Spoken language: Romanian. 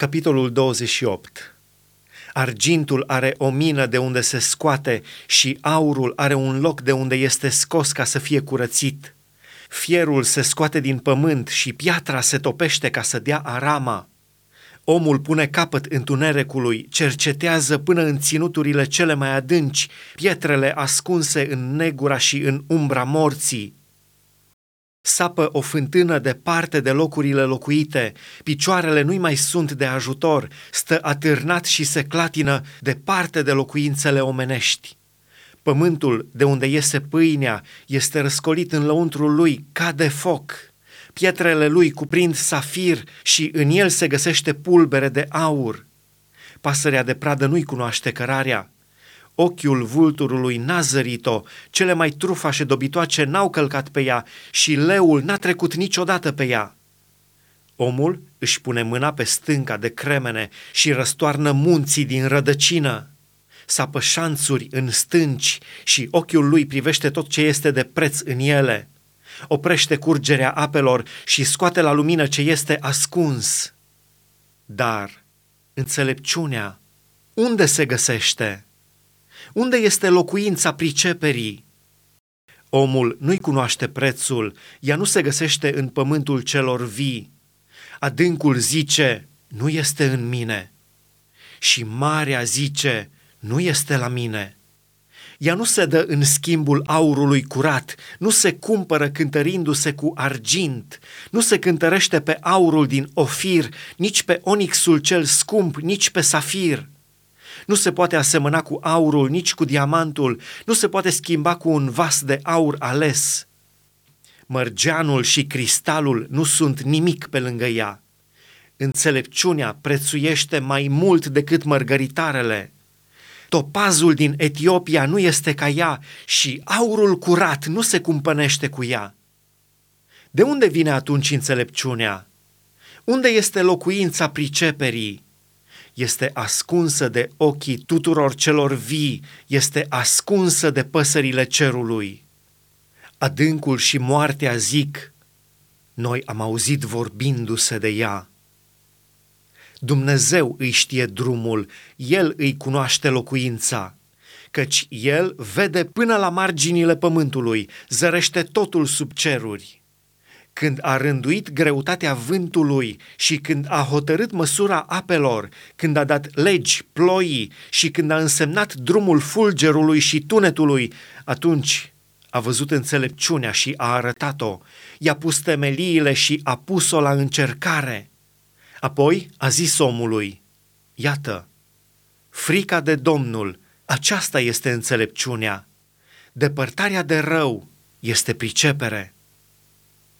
Capitolul 28. Argintul are o mină de unde se scoate și aurul are un loc de unde este scos ca să fie curățit. Fierul se scoate din pământ și piatra se topește ca să dea arama. Omul pune capăt întunericului, cercetează până în ținuturile cele mai adânci, pietrele ascunse în negura și în umbra morții. Sapă o fântână departe de locurile locuite, picioarele nu-i mai sunt de ajutor, stă atârnat și se clatină departe de locuințele omenești. Pământul, de unde iese pâinea, este răscolit în lăuntrul lui ca de foc. Pietrele lui cuprind safir și în el se găsește pulbere de aur. Pasărea de pradă nu-i cunoaște cărarea. Ochiul vulturului n-a zărit-o, cele mai trufașe dobitoace n-au călcat pe ea și leul n-a trecut niciodată pe ea. Omul își pune mâna pe stânca de cremene și răstoarnă munții din rădăcină. Sapă șanțuri în stânci și ochiul lui privește tot ce este de preț în ele. Oprește curgerea apelor și scoate la lumină ce este ascuns. Dar înțelepciunea unde se găsește? Unde este locuința priceperii? Omul nu-i cunoaște prețul, ea nu se găsește în pământul celor vii. Adâncul zice, nu este în mine. Și marea zice, nu este la mine. Ea nu se dă în schimbul aurului curat, nu se cumpără cântărindu-se cu argint, nu se cântărește pe aurul din ofir, nici pe onixul cel scump, nici pe safir. Nu se poate asemăna cu aurul, nici cu diamantul, nu se poate schimba cu un vas de aur ales. Mărgeanul și cristalul nu sunt nimic pe lângă ea. Înțelepciunea prețuiește mai mult decât mărgăritarele. Topazul din Etiopia nu este ca ea și aurul curat nu se cumpănește cu ea. De unde vine atunci înțelepciunea? Unde este locuința priceperii? Este ascunsă de ochii tuturor celor vii, este ascunsă de păsările cerului. Adâncul și moartea zic, noi am auzit vorbindu-se de ea. Dumnezeu îi știe drumul, El îi cunoaște locuința, căci El vede până la marginile pământului, zărește totul sub ceruri. Când a rânduit greutatea vântului și când a hotărât măsura apelor, când a dat legi ploii și când a însemnat drumul fulgerului și tunetului, atunci a văzut înțelepciunea și a arătat-o, i-a pus temeliile și a pus-o la încercare. Apoi a zis omului, iată, frica de Domnul, aceasta este înțelepciunea, depărtarea de rău este pricepere.